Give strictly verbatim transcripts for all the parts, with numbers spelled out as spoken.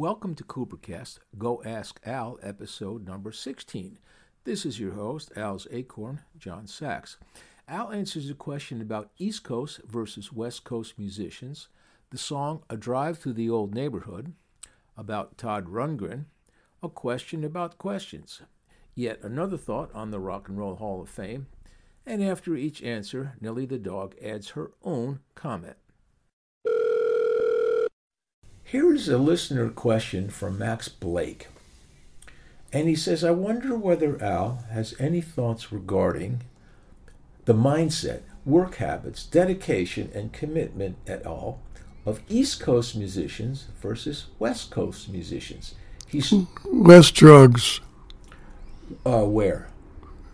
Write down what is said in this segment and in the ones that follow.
Welcome to CooperCast, Go Ask Al, episode number sixteen. This is your host, Al's Acorn, John Sachs. Al answers a question about East Coast versus West Coast musicians, the song A Drive Through the Old Neighborhood, about Todd Rundgren, a question about questions, yet another thought on the Rock and Roll Hall of Fame, and after each answer, Nellie the dog adds her own comment. Here is a listener question from Max Blake, and he says, I wonder whether Al has any thoughts regarding the mindset, work habits, dedication, and commitment at all of East Coast musicians versus West Coast musicians. He's less drugs. Uh, where?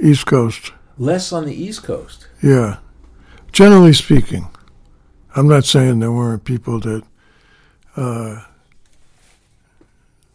East Coast. Less on the East Coast. Yeah. Generally speaking, I'm not saying there weren't people that uh,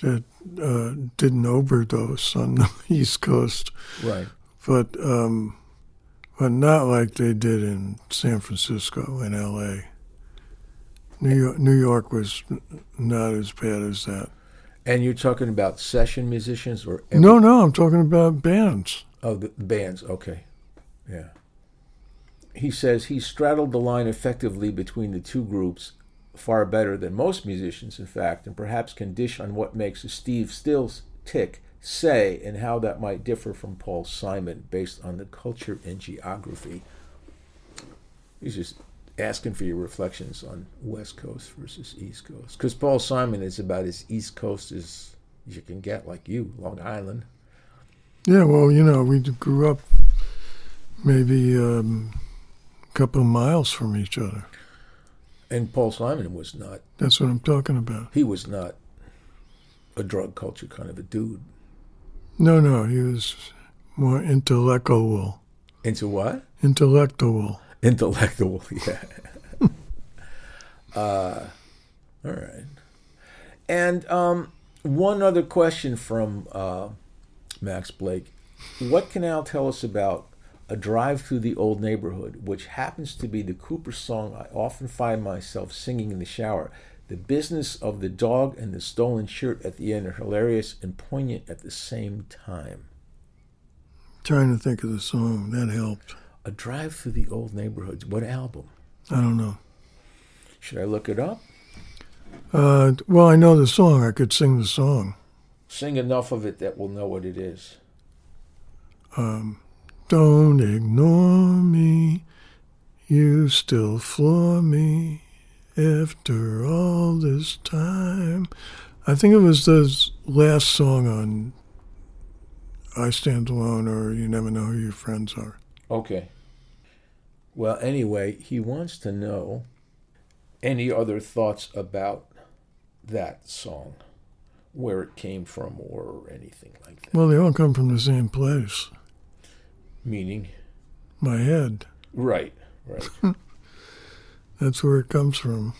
that uh, didn't overdose on the East Coast. Right. But um, but not like they did in San Francisco and L A. New York, New York was not as bad as that. And you're talking about session musicians or every- no, no, I'm talking about bands. Oh, the bands. Okay, yeah. He says he straddled the line effectively between the two groups, far better than most musicians, in fact, and perhaps can dish on what makes a Steve Stills tick, say, and how that might differ from Paul Simon based on the culture and geography. He's just asking for your reflections on West Coast versus East Coast, because Paul Simon is about as East Coast as you can get, like you, Long Island. Yeah, well, you know, we grew up maybe um, a couple of miles from each other. And Paul Simon was not. That's what I'm talking about. He was not a drug culture kind of a dude. No, no, he was more intellectual. Into what? Intellectual. Intellectual, yeah. uh, all right. And um, one other question from uh, Max Blake. What can Al tell us about A Drive Through the Old Neighborhood, which happens to be the Cooper song I often find myself singing in the shower? The business of the dog and the stolen shirt at the end are hilarious and poignant at the same time. I'm trying to think of the song. That helped. A Drive Through the Old Neighborhood. What album? I don't know. Should I look it up? Uh, well, I know the song. I could sing the song. Sing enough of it that we'll know what it is. Um, don't ignore me. You still floor me after all this time. I think it was the last song on I Stand Alone or You Never Know Who Your Friends Are. Okay. Well, anyway, he wants to know any other thoughts about that song, where it came from or anything like that. Well, they all come from the same place. Meaning? My head. Right, right. That's where it comes from.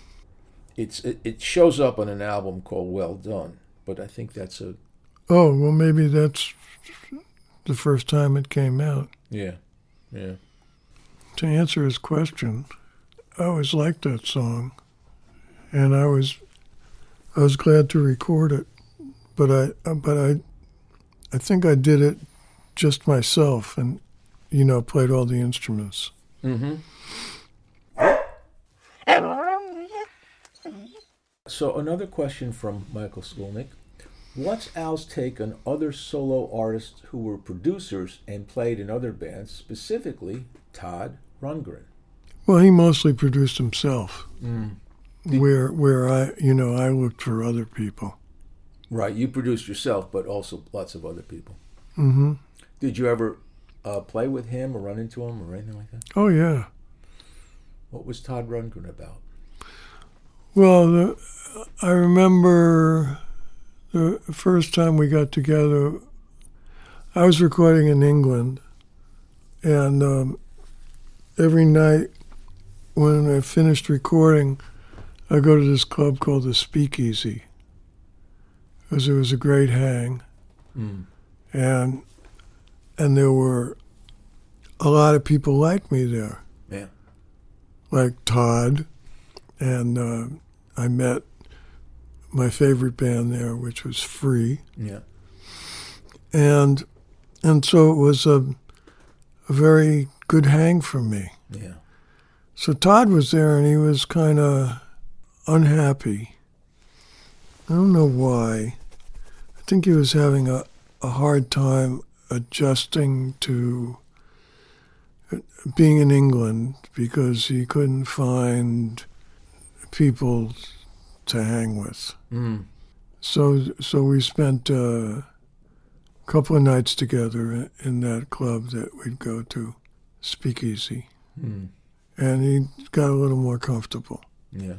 It's it, it shows up on an album called Well Done, but I think that's a... Oh, well, maybe that's the first time it came out. Yeah. Yeah. To answer his question, I always liked that song, and I was, I was glad to record it, but I, but I, I think I did it just myself, and you know, played all the instruments. Mm-hmm. So another question from Michael Skolnick. What's Al's take on other solo artists who were producers and played in other bands, specifically Todd Rundgren? Well, he mostly produced himself, mm. where where I, you know, I looked for other people. Right, you produced yourself, but also lots of other people. Mm-hmm. Did you ever uh, play with him or run into him or anything like that? Oh, yeah. What was Todd Rundgren about? Well, the, I remember... The first time we got together, I was recording in England, and um, every night when I finished recording, I go to this club called The Speakeasy, because it was a great hang, mm. and and there were a lot of people like me there, yeah, like Todd, and uh, I met my favorite band there, which was Free. Yeah. And and so it was a, a very good hang for me. Yeah. So Todd was there, and he was kind of unhappy. I don't know why. I think he was having a, a hard time adjusting to being in England because he couldn't find people to hang with. Mm. So so we spent a couple of nights together in that club that we'd go to, Speakeasy. Mm. And he got a little more comfortable. Yeah.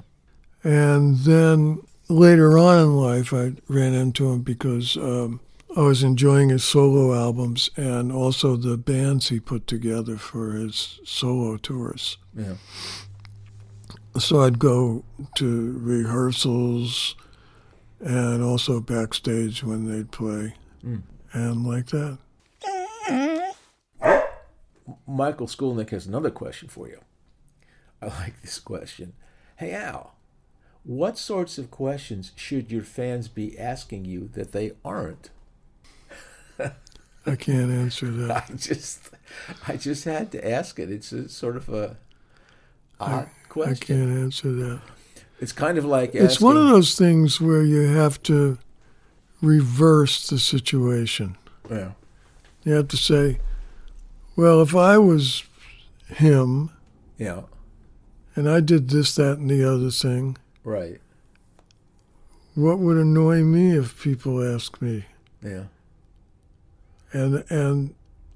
And then later on in life, I ran into him because um, I was enjoying his solo albums and also the bands he put together for his solo tours. Yeah. So I'd go to rehearsals and also backstage when they'd play mm. and like that. Michael Skolnick has another question for you. I like this question. Hey, Al, what sorts of questions should your fans be asking you that they aren't? I can't answer that. I just, I just had to ask it. It's a, sort of a odd I, question. I can't answer that. It's kind of like asking, it's one of those things where you have to reverse the situation. Yeah. You have to say, well, if I was him, yeah, and I did this, that, and the other thing, right? What would annoy me if people asked me? Yeah. And and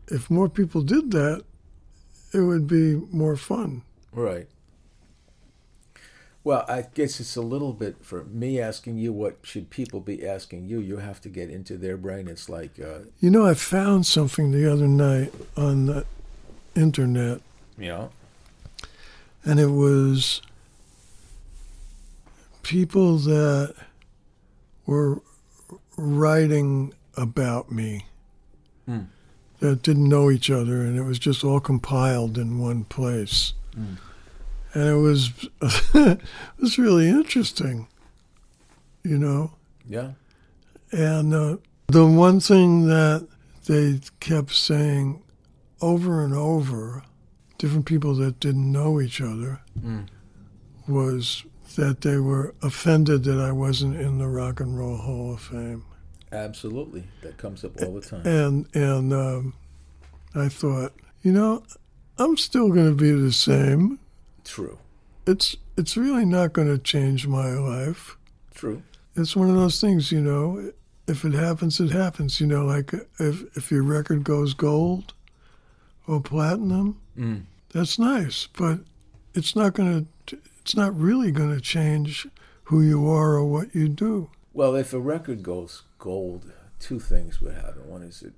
if more people did that, it would be more fun. Right. Well, I guess it's a little bit for me asking you what should people be asking you. You have to get into their brain. It's like uh, you know, I found something the other night on the internet. Yeah. And it was people that were writing about me. Mm. That didn't know each other, and it was just all compiled in one place. Mm. And it was it was really interesting, you know? Yeah. And uh, the one thing that they kept saying over and over, different people that didn't know each other, mm. was that they were offended that I wasn't in the Rock and Roll Hall of Fame. Absolutely. That comes up all the time. And and um, I thought, you know, I'm still going to be the same. True. It's it's really not going to change my life. True. It's one of those things, you know, if it happens, it happens. You know, like if, if your record goes gold or platinum, mm. that's nice. But it's not going to, it's not really going to change who you are or what you do. Well, if a record goes gold, two things would happen. One is that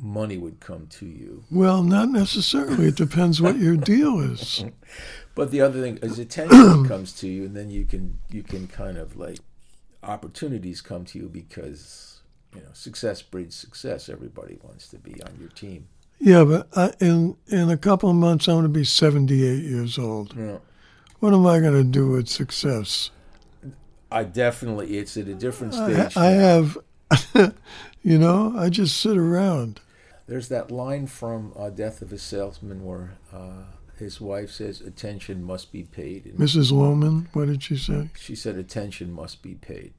money would come to you. Well, not necessarily. It depends what your deal is. But the other thing is attention comes to you, and then you can you can kind of like opportunities come to you because, you know, success breeds success. Everybody wants to be on your team. Yeah, but I, in in a couple of months I'm going to be seventy-eight years old. Yeah. What am I going to do with success? I definitely, it's at a different stage. I, I have, you know, I just sit around. There's that line from uh, Death of a Salesman where uh, his wife says, attention must be paid. And Missus Loman, what did she say? She said, attention must be paid.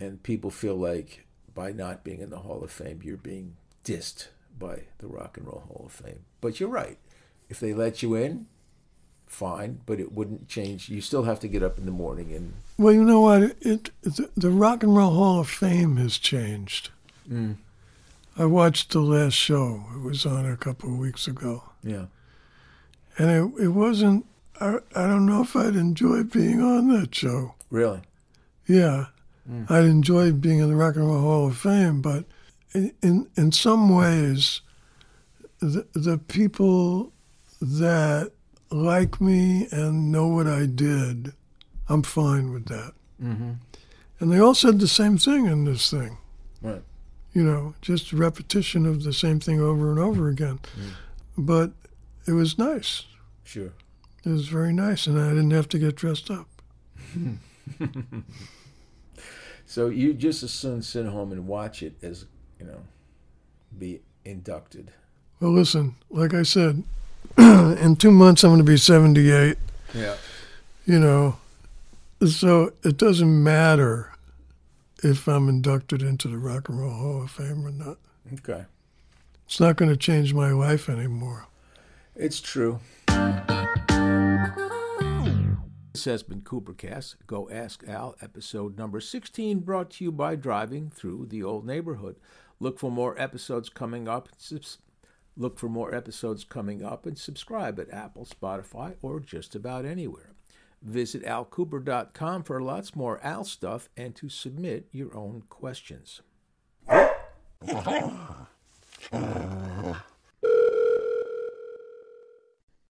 And people feel like by not being in the Hall of Fame, you're being dissed by the Rock and Roll Hall of Fame. But you're right. If they let you in, fine, but it wouldn't change. You still have to get up in the morning and. Well, you know what? It, it the Rock and Roll Hall of Fame has changed. Mm. I watched the last show. It was on a couple of weeks ago. Yeah. And it it wasn't. I I don't know if I'd enjoy being on that show. Really? Yeah, mm. I'd enjoy being in the Rock and Roll Hall of Fame, but in in, in some ways, the the people that like me and know what I did, I'm fine with that. Mm-hmm. And they all said the same thing in this thing. Right. You know, just repetition of the same thing over and over again. Mm. But it was nice. Sure. It was very nice, and I didn't have to get dressed up. So you just as soon sit home and watch it as, you know, be inducted. Well, listen, like I said, in two months I'm going to be seventy-eight. Yeah. You know, so it doesn't matter if I'm inducted into the Rock and Roll Hall of Fame or not. Okay. It's not going to change my life anymore. It's true. This has been CooperCast, Go Ask Al, episode number sixteen, brought to you by Driving Through the Old Neighborhood. Look for more episodes coming up. Subs- look for more episodes coming up and subscribe at Apple, Spotify, or just about anywhere. Visit al cooper dot com for lots more Al stuff and to submit your own questions.